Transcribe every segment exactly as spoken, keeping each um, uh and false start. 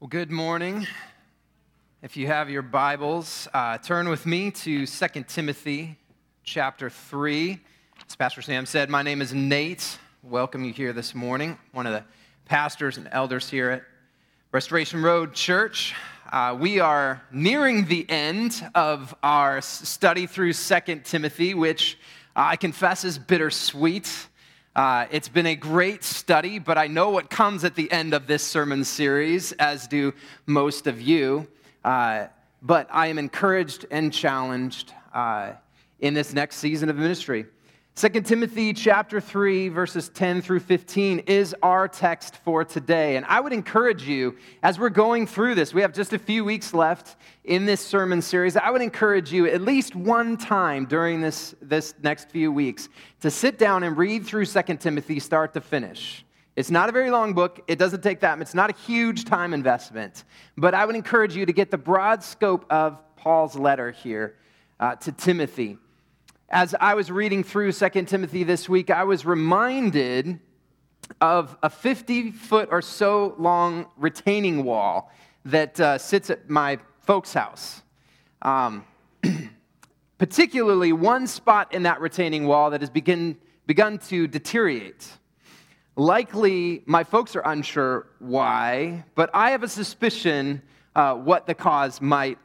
Well, good morning. If you have your Bibles, uh, turn with me to Second Timothy chapter three. As Pastor Sam said, my name is Nate. Welcome you here this morning. One of the pastors and elders here at Restoration Road Church. Uh, we are nearing the end of our study through Second Timothy, which I confess is bittersweet. Uh, it's been a great study, but I know what comes at the end of this sermon series, as do most of you. Uh, but I am encouraged and challenged uh, in this next season of ministry. Second Timothy chapter three, verses ten through fifteen is our text for today. And I would encourage you, as we're going through this, we have just a few weeks left in this sermon series, I would encourage you at least one time during this, this next few weeks to sit down and read through Second Timothy start to finish. It's not a very long book. It doesn't take that much. It's not a huge time investment. But I would encourage you to get the broad scope of Paul's letter here uh, to Timothy. As I was reading through Second Timothy this week, I was reminded of a fifty-foot or so long retaining wall that uh, sits at my folks' house. Um, particularly one spot in that retaining wall that has begin, begun to deteriorate. Likely, my folks are unsure why, but I have a suspicion uh, what the cause might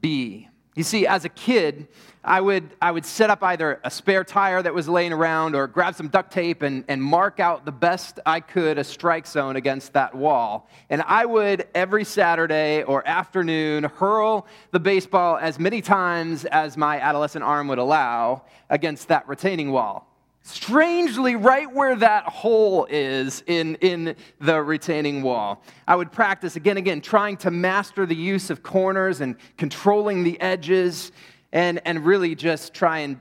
be. You see, as a kid, I would I would set up either a spare tire that was laying around or grab some duct tape and, and mark out the best I could a strike zone against that wall. And I would, every Saturday or afternoon, hurl the baseball as many times as my adolescent arm would allow against that retaining wall. Strangely, right where that hole is in, in the retaining wall. I would practice again and again, trying to master the use of corners and controlling the edges and, and really just try and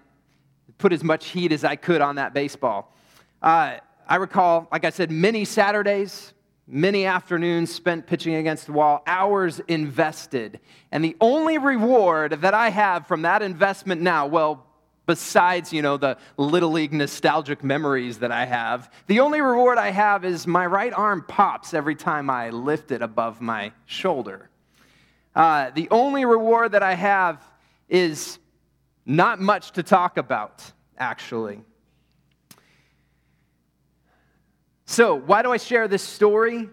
put as much heat as I could on that baseball. Uh, I recall, like I said, many Saturdays, many afternoons spent pitching against the wall, hours invested. And the only reward that I have from that investment now, well, besides, you know, the Little League nostalgic memories that I have, the only reward I have is my right arm pops every time I lift it above my shoulder. Uh, the only reward that I have is not much to talk about, actually. So, why do I share this story?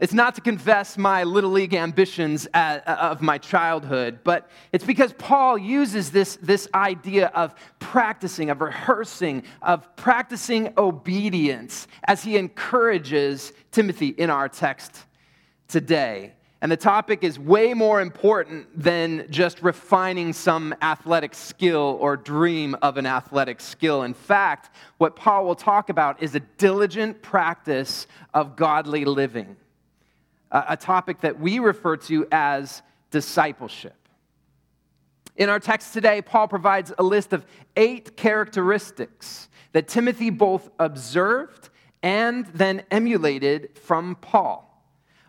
It's not to confess my Little League ambitions of my childhood, but it's because Paul uses this, this idea of practicing, of rehearsing, of practicing obedience as he encourages Timothy in our text today. And the topic is way more important than just refining some athletic skill or dream of an athletic skill. In fact, what Paul will talk about is a diligent practice of godly living. A topic that we refer to as discipleship. In our text today, Paul provides a list of eight characteristics that Timothy both observed and then emulated from Paul.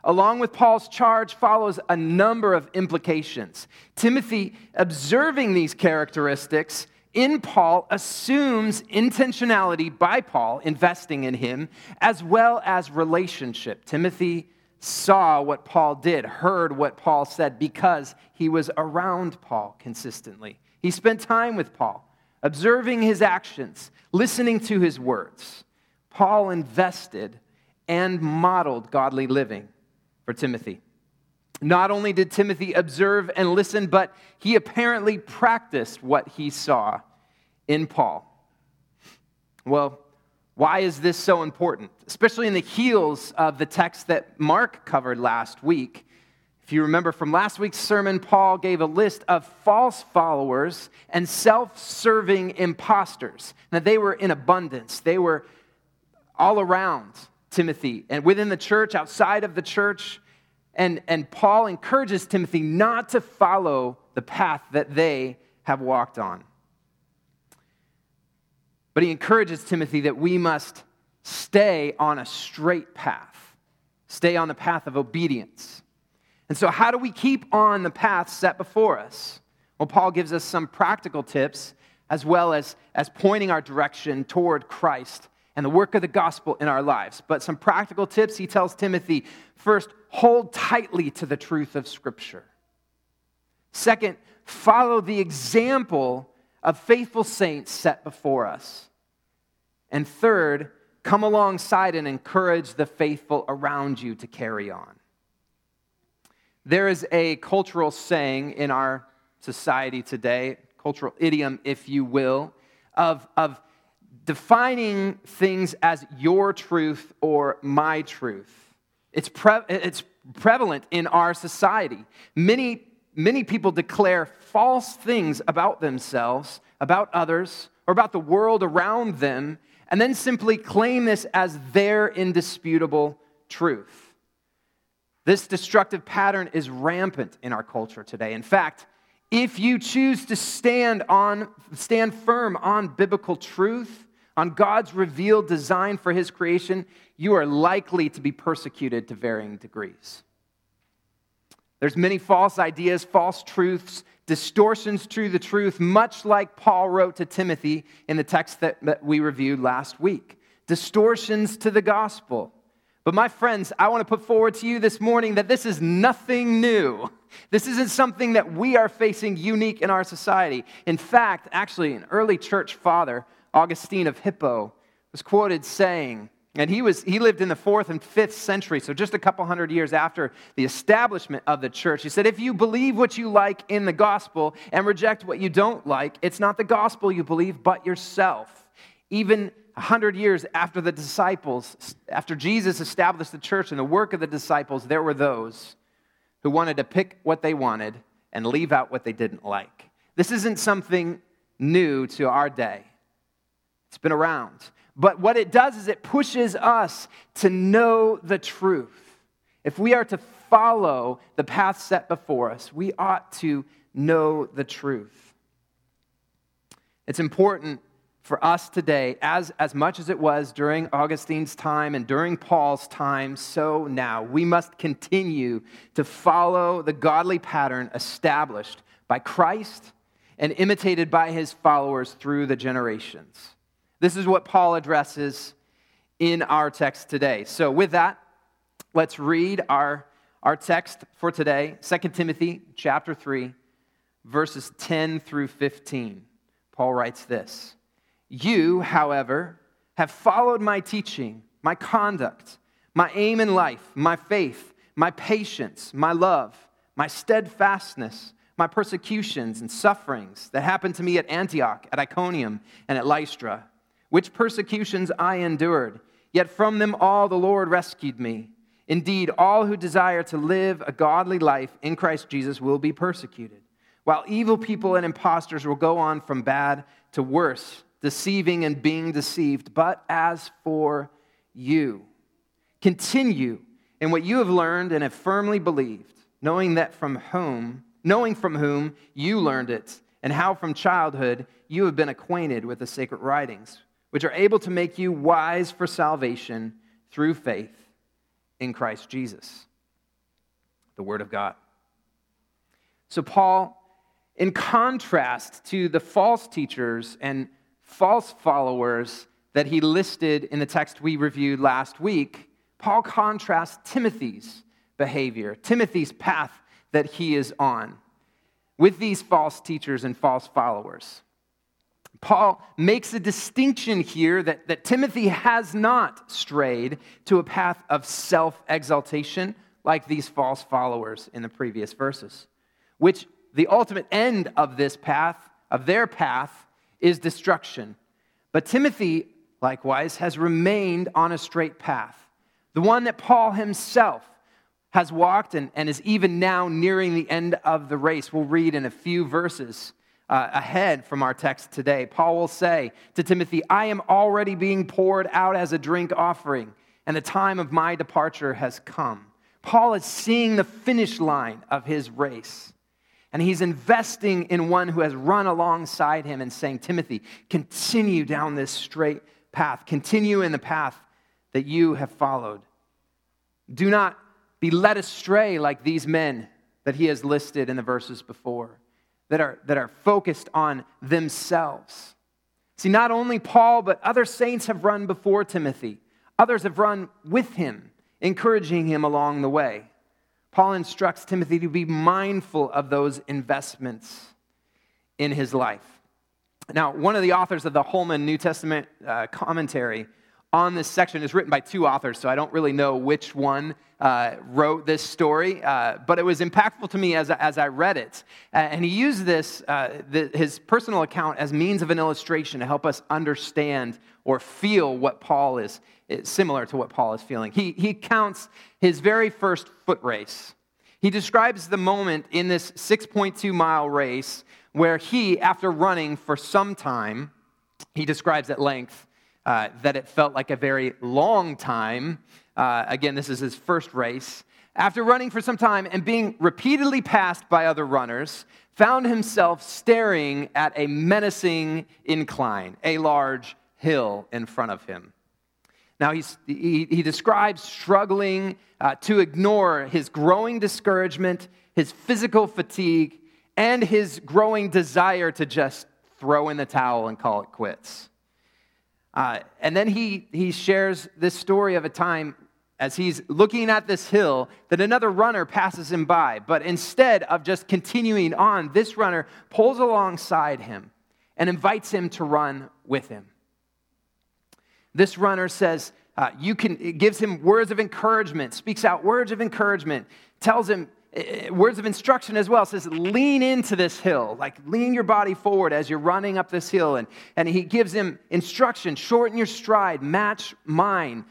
Along with Paul's charge follows a number of implications. Timothy, observing these characteristics in Paul, assumes intentionality by Paul, investing in him, as well as relationship. Timothy saw what Paul did, heard what Paul said, because he was around Paul consistently. He spent time with Paul, observing his actions, listening to his words. Paul invested and modeled godly living for Timothy. Not only did Timothy observe and listen, but he apparently practiced what he saw in Paul. Well, why is this so important? Especially in the heels of the text that Mark covered last week. If you remember from last week's sermon, Paul gave a list of false followers and self-serving imposters. Now, they were in abundance. They were all around Timothy and within the church, outside of the church. And, and Paul encourages Timothy not to follow the path that they have walked on. But he encourages Timothy that we must stay on a straight path, stay on the path of obedience. And so how do we keep on the path set before us? Well, Paul gives us some practical tips as well as, as pointing our direction toward Christ and the work of the gospel in our lives. But some practical tips he tells Timothy. First, hold tightly to the truth of Scripture. Second, follow the example of faithful saints set before us. And third, come alongside and encourage the faithful around you to carry on. There is a cultural saying in our society today, cultural idiom, if you will, of, of defining things as your truth or my truth. It's pre- it's prevalent in our society. Many, many people declare false things about themselves, about others, or about the world around them, and then simply claim this as their indisputable truth. This destructive pattern is rampant in our culture today. In fact, if you choose to stand on, stand firm on biblical truth, on God's revealed design for His creation, you are likely to be persecuted to varying degrees. There's many false ideas, false truths, distortions to the truth, much like Paul wrote to Timothy in the text that, that we reviewed last week. Distortions to the gospel. But my friends, I want to put forward to you this morning that this is nothing new. This isn't something that we are facing unique in our society. In fact, actually, an early church father, Augustine of Hippo, was quoted saying, and he was he lived in the fourth and fifth century, so just a couple hundred years after the establishment of the church. He said, if you believe what you like in the gospel and reject what you don't like, it's not the gospel you believe, but yourself. Even a hundred years after the disciples, after Jesus established the church and the work of the disciples, there were those who wanted to pick what they wanted and leave out what they didn't like. This isn't something new to our day. It's been around. But what it does is it pushes us to know the truth. If we are to follow the path set before us, we ought to know the truth. It's important for us today, as, as much as it was during Augustine's time and during Paul's time, so now we must continue to follow the godly pattern established by Christ and imitated by His followers through the generations. This is what Paul addresses in our text today. So with that, let's read our, our text for today, Second Timothy chapter three, verses ten through fifteen. Paul writes this, "You, however, have followed my teaching, my conduct, my aim in life, my faith, my patience, my love, my steadfastness, my persecutions and sufferings that happened to me at Antioch, at Iconium, and at Lystra, which persecutions I endured, yet from them all the Lord rescued me. Indeed, all who desire to live a godly life in Christ Jesus will be persecuted, while evil people and impostors will go on from bad to worse, deceiving and being deceived. But as for you, continue in what you have learned and have firmly believed, knowing that from whom, knowing from whom you learned it, and how from childhood you have been acquainted with the sacred writings, which are able to make you wise for salvation through faith in Christ Jesus." The Word of God. So Paul, in contrast to the false teachers and false followers that he listed in the text we reviewed last week, Paul contrasts Timothy's behavior, Timothy's path that he is on, with these false teachers and false followers. Paul makes a distinction here that, that Timothy has not strayed to a path of self-exaltation like these false followers in the previous verses, which the ultimate end of this path, of their path, is destruction. But Timothy, likewise, has remained on a straight path, the one that Paul himself has walked and, and is even now nearing the end of the race. We'll read in a few verses Uh, ahead from our text today. Paul will say to Timothy, "I am already being poured out as a drink offering, and the time of my departure has come." Paul is seeing the finish line of his race, and he's investing in one who has run alongside him and saying, "Timothy, continue down this straight path. Continue in the path that you have followed. Do not be led astray like these men that he has listed in the verses before, that are, that are focused on themselves. See, not only Paul, but other saints have run before Timothy. Others have run with him, encouraging him along the way. Paul instructs Timothy to be mindful of those investments in his life. Now, one of the authors of the Holman New Testament uh, commentary on this section is written by two authors, so I don't really know which one uh, wrote this story, uh, but it was impactful to me as, as I read it. Uh, and he used this, uh, the, his personal account as means of an illustration to help us understand or feel what Paul is, is similar to what Paul is feeling. He, he counts his very first foot race. He describes the moment in this six point two mile race where he, after running for some time, he describes at length Uh, that it felt like a very long time. Uh, again, this is his first race. After running for some time and being repeatedly passed by other runners, found himself staring at a menacing incline, a large hill in front of him. Now, he's, he, he describes struggling uh, to ignore his growing discouragement, his physical fatigue, and his growing desire to just throw in the towel and call it quits. Uh, and then he, he shares this story of a time as he's looking at this hill that another runner passes him by. But instead of just continuing on, this runner pulls alongside him and invites him to run with him. This runner says, uh, you can, it gives him words of encouragement, speaks out words of encouragement, tells him uh, words of instruction as well. It says, lean into this hill, like lean your body forward as you're running up this hill. And, and he gives him instruction, shorten your stride, match mine,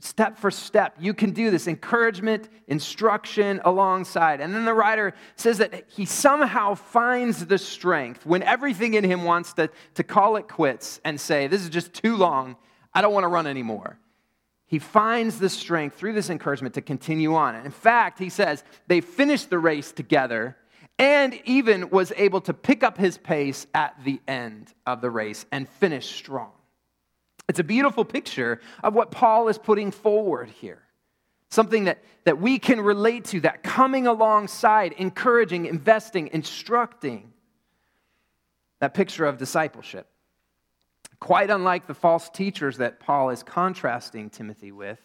step for step. You can do this, encouragement, instruction alongside. And then the writer says that he somehow finds the strength when everything in him wants to, to call it quits and say, this is just too long. I don't want to run anymore. He finds the strength through this encouragement to continue on. And in fact, he says, they finished the race together and even was able to pick up his pace at the end of the race and finish strong. It's a beautiful picture of what Paul is putting forward here. Something that, that we can relate to, that coming alongside, encouraging, investing, instructing. That picture of discipleship. Quite unlike the false teachers that Paul is contrasting Timothy with,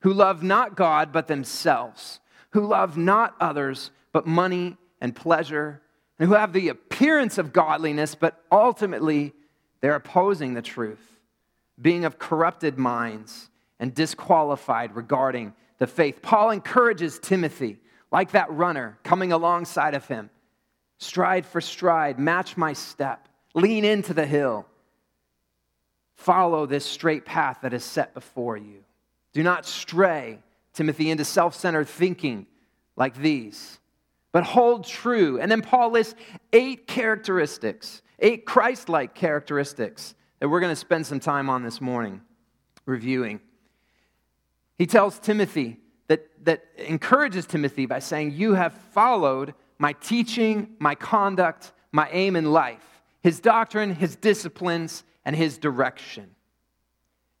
who love not God but themselves, who love not others but money and pleasure, and who have the appearance of godliness, but ultimately they're opposing the truth, being of corrupted minds and disqualified regarding the faith. Paul encourages Timothy, like that runner coming alongside of him, stride for stride, match my step, lean into the hill. Follow this straight path that is set before you. Do not stray, Timothy, into self-centered thinking like these, but hold true. And then Paul lists eight characteristics, eight Christ-like characteristics that we're going to spend some time on this morning reviewing. He tells Timothy that, that encourages Timothy by saying, you have followed my teaching, my conduct, my aim in life, his doctrine, his disciplines, and his direction.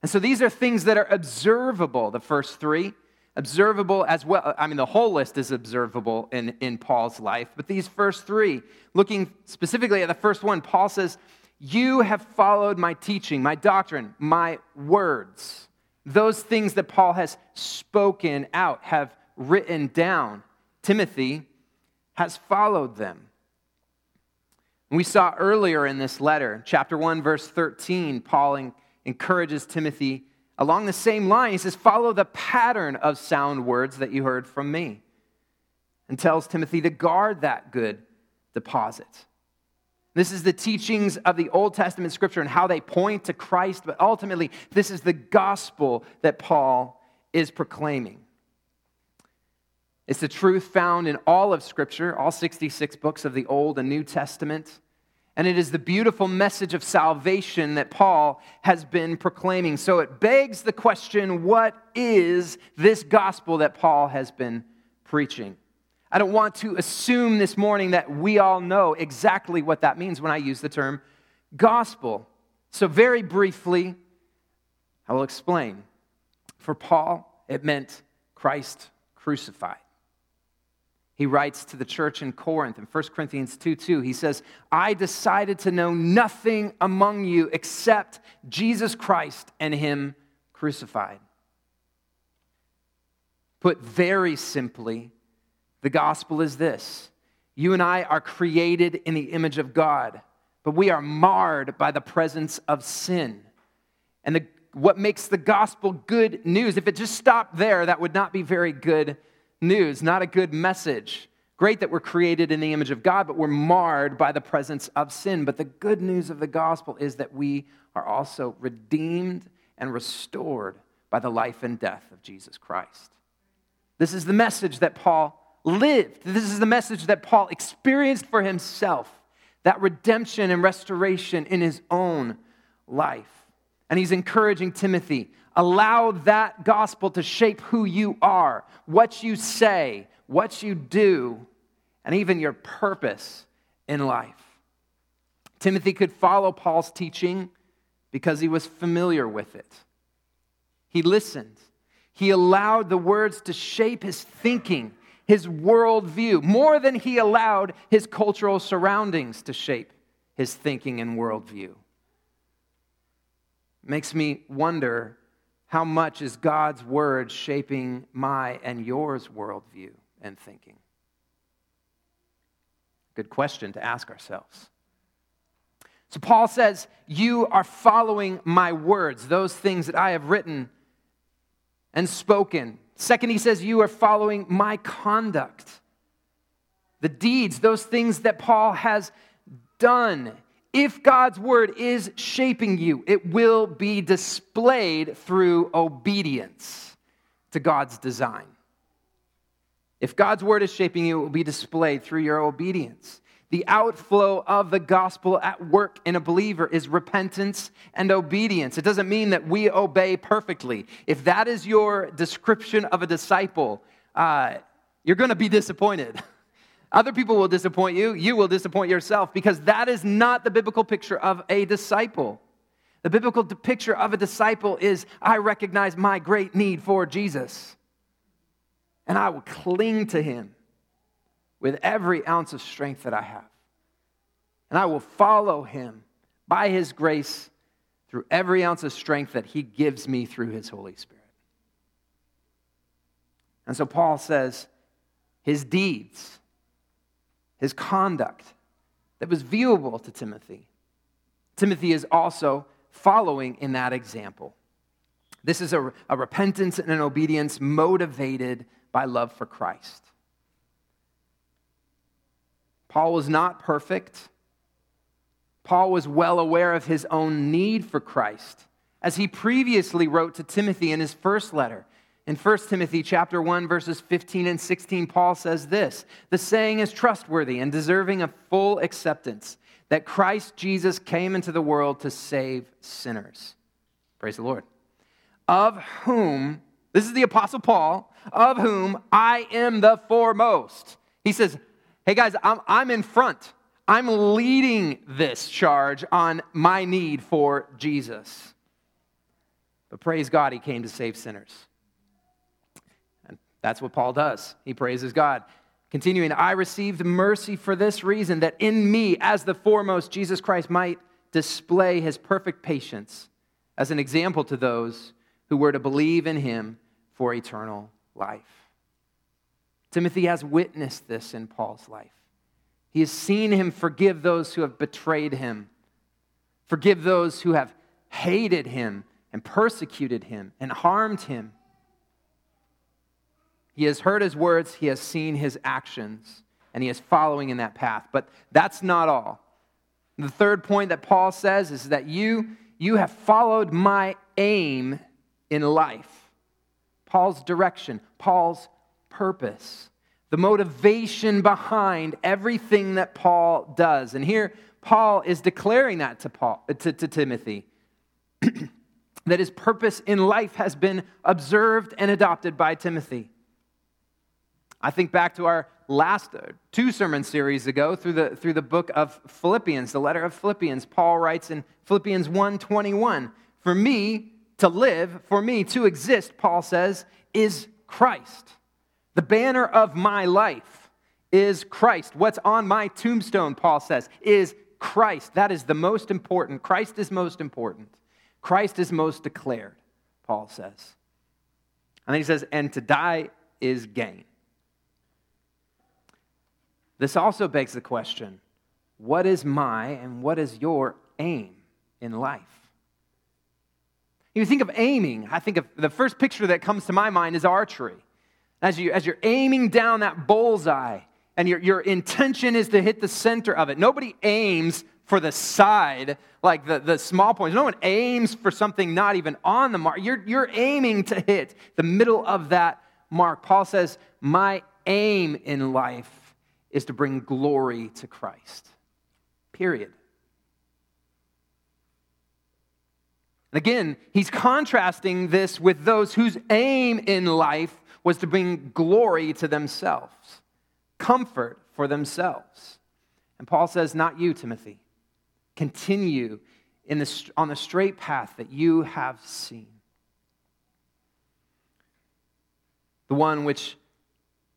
And so these are things that are observable, the first three. Observable as well. I mean, the whole list is observable in, in Paul's life. But these first three, looking specifically at the first one, Paul says, you have followed my teaching, my doctrine, my words. Those things that Paul has spoken out, have written down. Timothy has followed them. We saw earlier in this letter, chapter one, verse thirteen, Paul encourages Timothy along the same line. He says, follow the pattern of sound words that you heard from me, and tells Timothy to guard that good deposit. This is the teachings of the Old Testament Scripture and how they point to Christ, but ultimately this is the gospel that Paul is proclaiming. It's the truth found in all of Scripture, all sixty-six books of the Old and New Testament. And it is the beautiful message of salvation that Paul has been proclaiming. So it begs the question, what is this gospel that Paul has been preaching? I don't want to assume this morning that we all know exactly what that means when I use the term gospel. So very briefly, I will explain. For Paul, it meant Christ crucified. He writes to the church in Corinth in First Corinthians two two. He says, I decided to know nothing among you except Jesus Christ and him crucified. Put very simply, the gospel is this. You and I are created in the image of God, but we are marred by the presence of sin. And the, what makes the gospel good news, if it just stopped there, that would not be very good news, not a good message. Great that we're created in the image of God, but we're marred by the presence of sin. But the good news of the gospel is that we are also redeemed and restored by the life and death of Jesus Christ. This is the message that Paul lived. This is the message that Paul experienced for himself, that redemption and restoration in his own life. And he's encouraging Timothy, allow that gospel to shape who you are, what you say, what you do, and even your purpose in life. Timothy could follow Paul's teaching because he was familiar with it. He listened. He allowed the words to shape his thinking, his worldview, more than he allowed his cultural surroundings to shape his thinking and worldview. Makes me wonder, how much is God's word shaping my and yours worldview and thinking? Good question to ask ourselves. So Paul says, you are following my words, those things that I have written and spoken. Second, he says, you are following my conduct, the deeds, those things that Paul has done. If God's word is shaping you, it will be displayed through obedience to God's design. If God's word is shaping you, it will be displayed through your obedience. The outflow of the gospel at work in a believer is repentance and obedience. It doesn't mean that we obey perfectly. If that is your description of a disciple, uh, you're going to be disappointed. Other people will disappoint you. You will disappoint yourself, because that is not the biblical picture of a disciple. The biblical picture of a disciple is, I recognize my great need for Jesus, and I will cling to him with every ounce of strength that I have. And I will follow him by his grace through every ounce of strength that he gives me through his Holy Spirit. And so Paul says his deeds, his conduct that was viewable to Timothy. Timothy is also following in that example. This is a, a repentance and an obedience motivated by love for Christ. Paul was not perfect. Paul was well aware of his own need for Christ, as he previously wrote to Timothy in his first letter. In First Timothy chapter one, verses fifteen and sixteen, Paul says this, the saying is trustworthy and deserving of full acceptance, that Christ Jesus came into the world to save sinners. Praise the Lord. Of whom, this is the Apostle Paul, of whom I am the foremost. He says, hey guys, I'm, I'm in front. I'm leading this charge on my need for Jesus. But praise God, he came to save sinners. That's what Paul does. He praises God. Continuing, I received mercy for this reason, that in me, as the foremost, Jesus Christ might display his perfect patience as an example to those who were to believe in him for eternal life. Timothy has witnessed this in Paul's life. He has seen him forgive those who have betrayed him, forgive those who have hated him and persecuted him and harmed him. He has heard his words, he has seen his actions, and he is following in that path. But that's not all. The third point that Paul says is that you, you have followed my aim in life. Paul's direction, Paul's purpose, the motivation behind everything that Paul does. And here, Paul is declaring that to Paul, to, to Timothy. That his purpose in life has been observed and adopted by Timothy. I think back to our last two sermon series ago through the through the book of Philippians, the letter of Philippians. Paul writes in Philippians one twenty-one, for me to live, for me to exist, Paul says, is Christ, the banner of my life. is Christ. What's on my tombstone, Paul says, is Christ. That is the most important. Christ is most important. Christ is most declared, Paul says. And then he says, and to die is gain. This also begs the question, what is my and what is your aim in life? You think of aiming, I think of the first picture that comes to my mind is archery. As, you, as you're aiming down that bullseye and your, your intention is to hit the center of it. Nobody aims for the side, like the, the small points. No one aims for something not even on the mark. You're, you're aiming to hit the middle of that mark. Paul says, my aim in life is to bring glory to Christ. Period. And again, he's contrasting this with those whose aim in life was to bring glory to themselves, comfort for themselves. And Paul says, not you, Timothy. Continue in the, on the straight path that you have seen. The one which,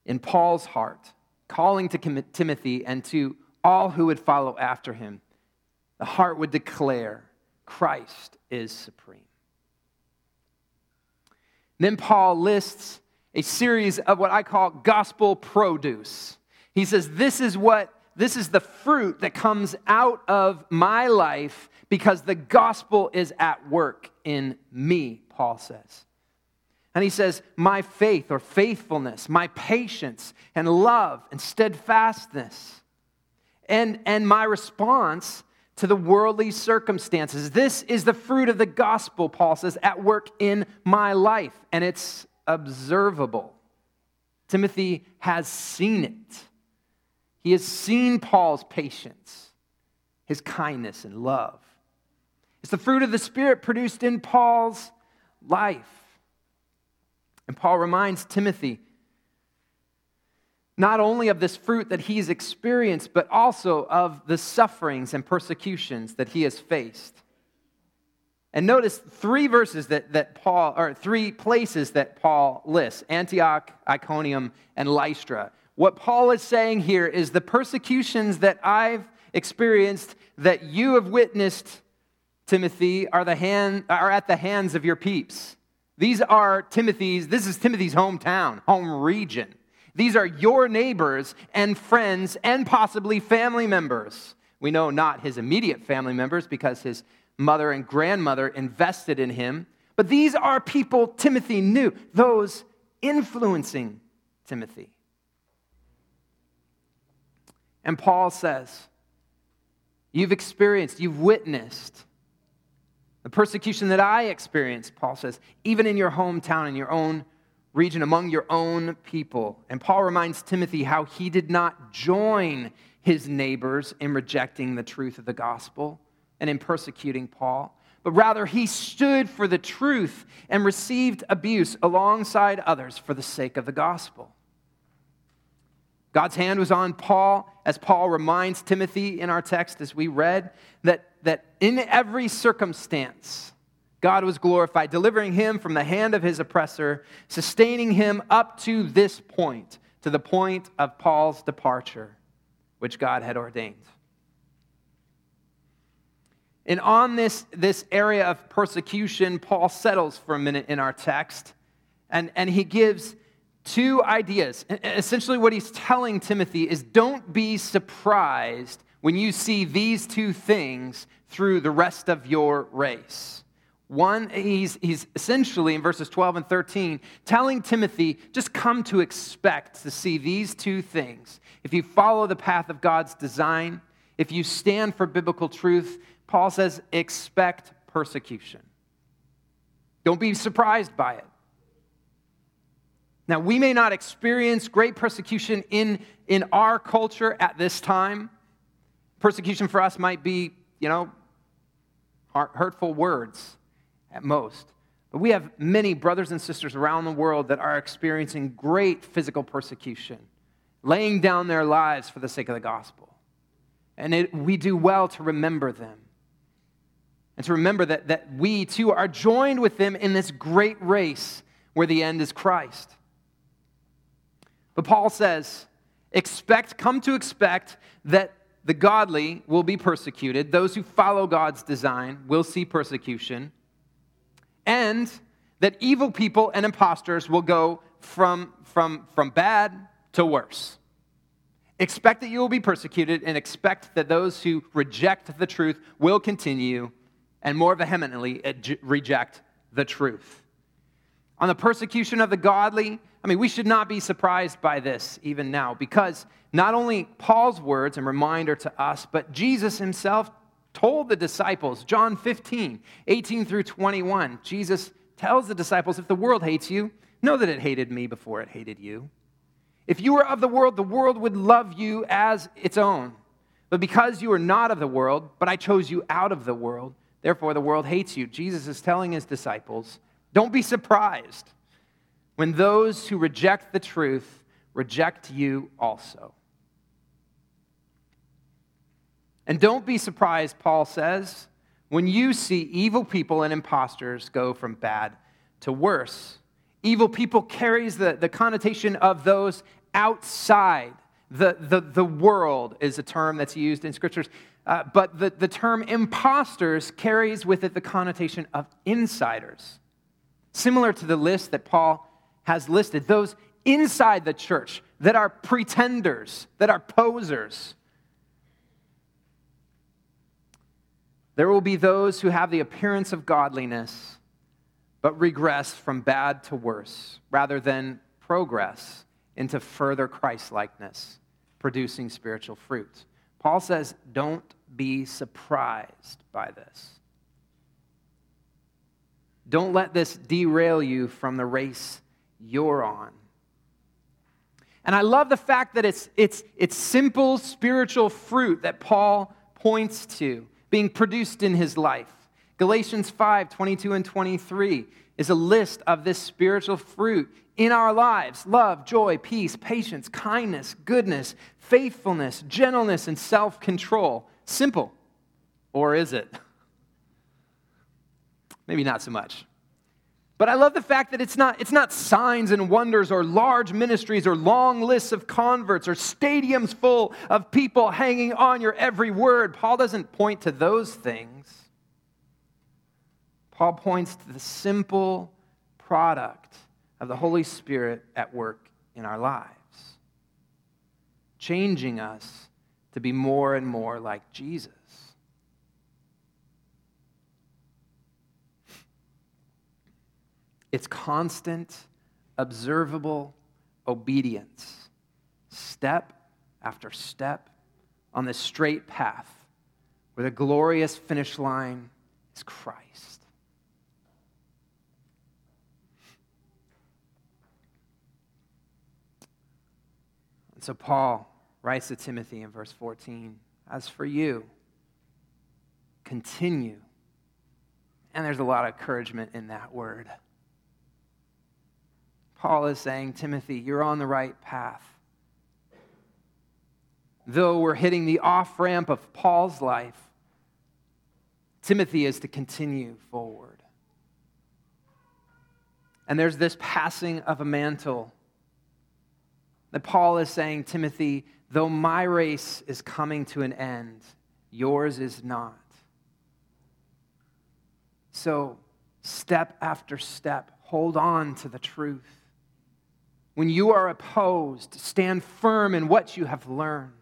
in Paul's heart, calling to Timothy and to all who would follow after him, the heart would declare, Christ is supreme. Then Paul lists a series of what I call gospel produce. He says, this is what, this is the fruit that comes out of my life because the gospel is at work in me, Paul says. And he says, my faith or faithfulness, my patience and love and steadfastness, and, and my response to the worldly circumstances. This is the fruit of the gospel, Paul says, at work in my life, and it's observable. Timothy has seen it. He has seen Paul's patience, his kindness and love. It's the fruit of the Spirit produced in Paul's life. And Paul reminds Timothy not only of this fruit that he's experienced, but also of the sufferings and persecutions that he has faced. And notice three verses that, that Paul, or three places that Paul lists, Antioch, Iconium, and Lystra. What Paul is saying here is the persecutions that I've experienced, that you have witnessed, Timothy, are the hand are at the hands of your peeps. These are Timothy's, this is Timothy's hometown, home region. These are your neighbors and friends and possibly family members. We know not his immediate family members because his mother and grandmother invested in him. But these are people Timothy knew, those influencing Timothy. And Paul says, you've experienced, you've witnessed the persecution that I experienced, Paul says, even in your hometown, in your own region, among your own people. And Paul reminds Timothy how he did not join his neighbors in rejecting the truth of the gospel and in persecuting Paul, but rather he stood for the truth and received abuse alongside others for the sake of the gospel. God's hand was on Paul, as Paul reminds Timothy in our text as we read, that, that in every circumstance, God was glorified, delivering him from the hand of his oppressor, sustaining him up to this point, to the point of Paul's departure, which God had ordained. And on this, this area of persecution, Paul settles for a minute in our text, and, and he gives two ideas. Essentially what he's telling Timothy is don't be surprised when you see these two things through the rest of your race. One, he's, he's essentially, in verses twelve and thirteen, telling Timothy, just come to expect to see these two things. If you follow the path of God's design, if you stand for biblical truth, Paul says, expect persecution. Don't be surprised by it. Now, we may not experience great persecution in, in our culture at this time. Persecution for us might be, you know, hurtful words, at most. But we have many brothers and sisters around the world that are experiencing great physical persecution, laying down their lives for the sake of the gospel. And it, we do well to remember them. And to remember that, that we too are joined with them in this great race where the end is Christ. But Paul says, Expect, come to expect that the godly will be persecuted. Those who follow God's design will see persecution. And that evil people and imposters will go from, from, from bad to worse. Expect that you will be persecuted, and expect that those who reject the truth will continue and more vehemently reject the truth. On the persecution of the godly, I mean, we should not be surprised by this even now, because not only Paul's words and reminder to us, but Jesus himself told the disciples, John fifteen, eighteen through twenty-one, Jesus tells the disciples, if the world hates you, know that it hated me before it hated you. If you were of the world, the world would love you as its own. But because you are not of the world, but I chose you out of the world, therefore the world hates you. Jesus is telling his disciples, don't be surprised when those who reject the truth reject you also. And don't be surprised, Paul says, when you see evil people and imposters go from bad to worse. Evil people carries the, the connotation of those outside. The, the, the world is a term that's used in scriptures. Uh, but the, the term imposters carries with it the connotation of insiders. Similar to the list that Paul has listed, those inside the church that are pretenders, that are posers. There will be those who have the appearance of godliness, but regress from bad to worse, rather than progress into further Christ-likeness, producing spiritual fruit. Paul says, don't be surprised by this. Don't let this derail you from the race you're on. And I love the fact that it's, it's, it's simple spiritual fruit that Paul points to being produced in his life. Galatians five, twenty-two and twenty-three is a list of this spiritual fruit in our lives. Love, joy, peace, patience, kindness, goodness, faithfulness, gentleness, and self-control. Simple, or is it? Maybe not so much. But I love the fact that it's not, it's not signs and wonders or large ministries or long lists of converts or stadiums full of people hanging on your every word. Paul doesn't point to those things. Paul points to the simple product of the Holy Spirit at work in our lives, changing us to be more and more like Jesus. It's constant, observable obedience, step after step on the straight path where the glorious finish line is Christ. And so Paul writes to Timothy in verse fourteen, as for you, continue. And there's a lot of encouragement in that word. Paul is saying, Timothy, you're on the right path. Though we're hitting the off-ramp of Paul's life, Timothy is to continue forward. And there's this passing of a mantle that Paul is saying, Timothy, though my race is coming to an end, yours is not. So, step after step, hold on to the truth. When you are opposed, stand firm in what you have learned.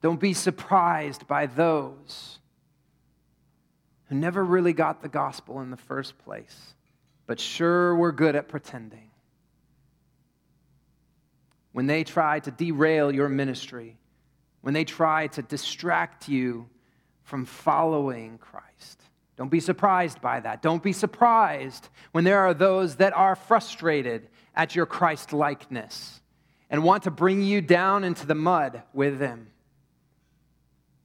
Don't be surprised by those who never really got the gospel in the first place, but sure were good at pretending. When they try to derail your ministry, when they try to distract you from following Christ. Don't be surprised by that. Don't be surprised when there are those that are frustrated at your Christ-likeness and want to bring you down into the mud with them.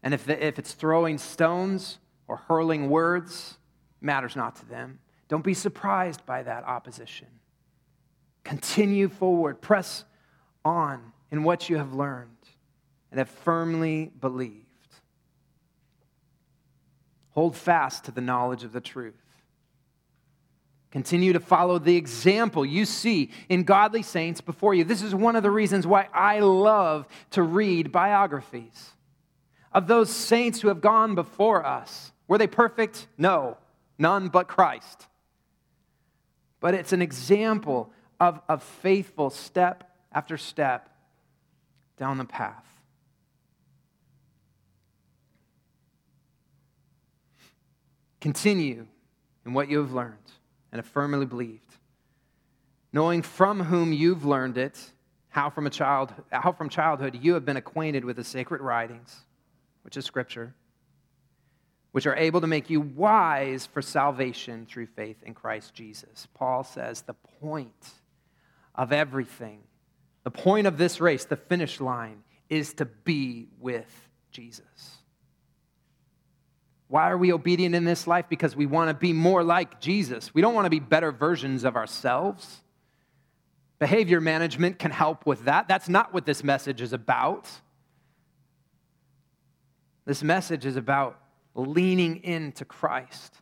And if, the, if it's throwing stones or hurling words, it matters not to them. Don't be surprised by that opposition. Continue forward. Press on in what you have learned and have firmly believed. Hold fast to the knowledge of the truth. Continue to follow the example you see in godly saints before you. This is one of the reasons why I love to read biographies of those saints who have gone before us. Were they perfect? No, none but Christ. But it's an example of a faithful step after step down the path. Continue in what you have learned and have firmly believed, knowing from whom you've learned it, how from a child, how from childhood you have been acquainted with the sacred writings, which is Scripture, which are able to make you wise for salvation through faith in Christ Jesus. Paul says the point of everything, the point of this race, the finish line, is to be with Jesus. Why are we obedient in this life? Because we want to be more like Jesus. We don't want to be better versions of ourselves. Behavior management can help with that. That's not what this message is about. This message is about leaning into Christ,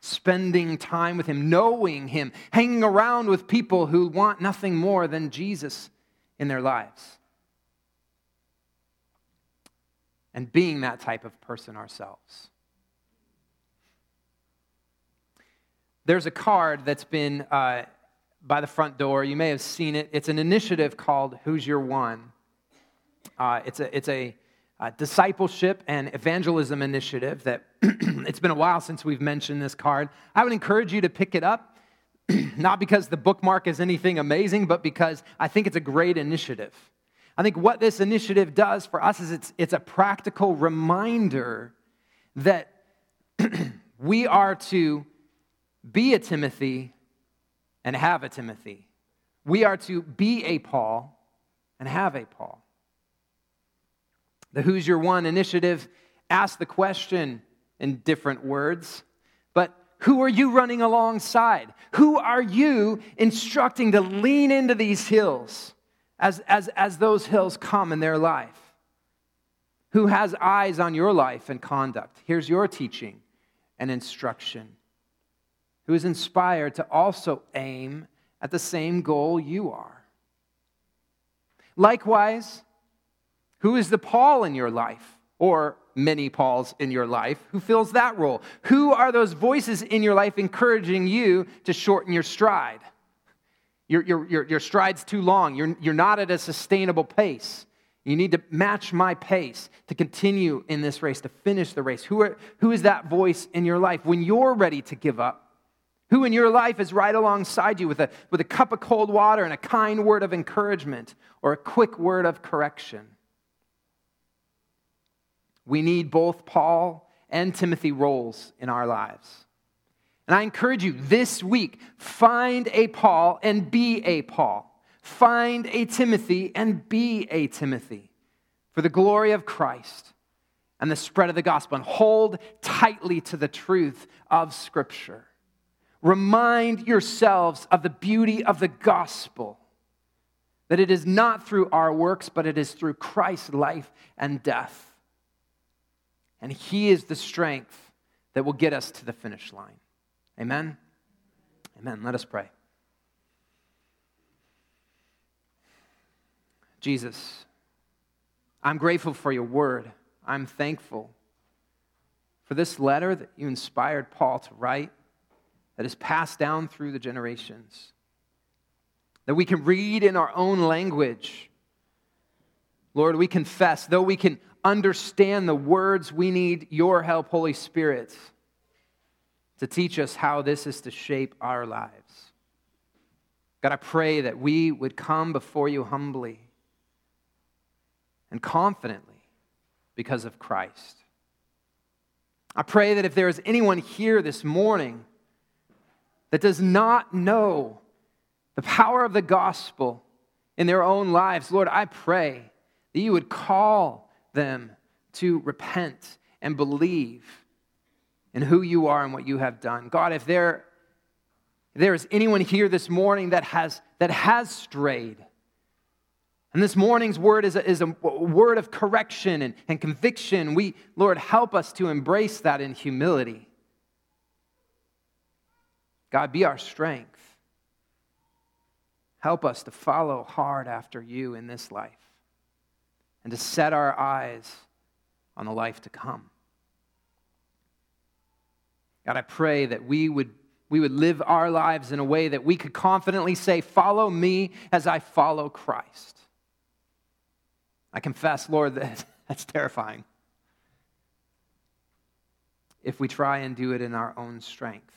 spending time with Him, knowing Him, hanging around with people who want nothing more than Jesus in their lives, and being that type of person ourselves. There's a card that's been uh, by the front door. You may have seen it. It's an initiative called Who's Your One? Uh, it's a it's a, a discipleship and evangelism initiative that it's been a while since we've mentioned this card. I would encourage you to pick it up, not because the bookmark is anything amazing, but because I think it's a great initiative. I think what this initiative does for us is it's it's a practical reminder that we are to be a Timothy and have a Timothy. We are to be a Paul and have a Paul. The Who's Your One initiative asks the question in different words, but who are you running alongside? Who are you instructing to lean into these hills as, as, as those hills come in their life? Who has eyes on your life and conduct? Here's your teaching and instruction. Who is inspired to also aim at the same goal you are. Likewise, who is the Paul in your life, or many Pauls in your life, who fills that role? Who are those voices in your life encouraging you to shorten your stride? Your, your, your, your stride's too long. You're, you're not at a sustainable pace. You need to match my pace to continue in this race, to finish the race. Who, are, who is that voice in your life when you're ready to give up? Who in your life is right alongside you with a, with a cup of cold water and a kind word of encouragement or a quick word of correction? We need both Paul and Timothy roles in our lives. And I encourage you this week, find a Paul and be a Paul. Find a Timothy and be a Timothy for the glory of Christ and the spread of the gospel. And hold tightly to the truth of Scripture. Remind yourselves of the beauty of the gospel, that it is not through our works, but it is through Christ's life and death. And He is the strength that will get us to the finish line. Amen? Amen. Let us pray. Jesus, I'm grateful for your word. I'm thankful for this letter that you inspired Paul to write, that is passed down through the generations, that we can read in our own language. Lord, we confess, though we can understand the words, we need your help, Holy Spirit, to teach us how this is to shape our lives. God, I pray that we would come before you humbly and confidently because of Christ. I pray that if there is anyone here this morning that does not know the power of the gospel in their own lives, Lord, I pray that you would call them to repent and believe in who you are and what you have done. God, if there, if there is anyone here this morning that has that has strayed, and this morning's word is a, is a word of correction and, and conviction, we, Lord, help us to embrace that in humility. God, be our strength. Help us to follow hard after you in this life and to set our eyes on the life to come. God, I pray that we would we would live our lives in a way that we could confidently say, follow me as I follow Christ. I confess, Lord, that that's terrifying. If we try and do it in our own strength.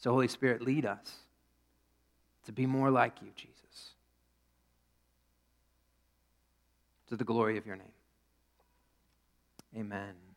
So, Holy Spirit, lead us to be more like you, Jesus. To the glory of your name. Amen.